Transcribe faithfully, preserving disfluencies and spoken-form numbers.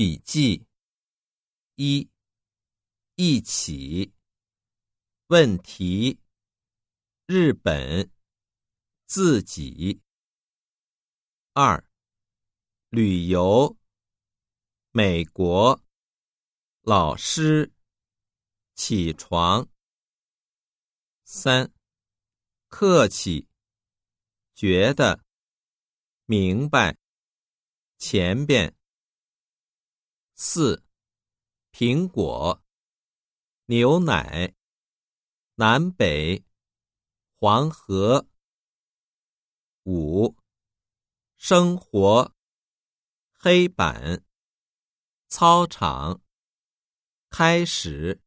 笔记一、一起问题日本自己二、旅游美国老师起床三、客气觉得明白前边四、苹果牛奶南北黄河五、生活黑板操场开始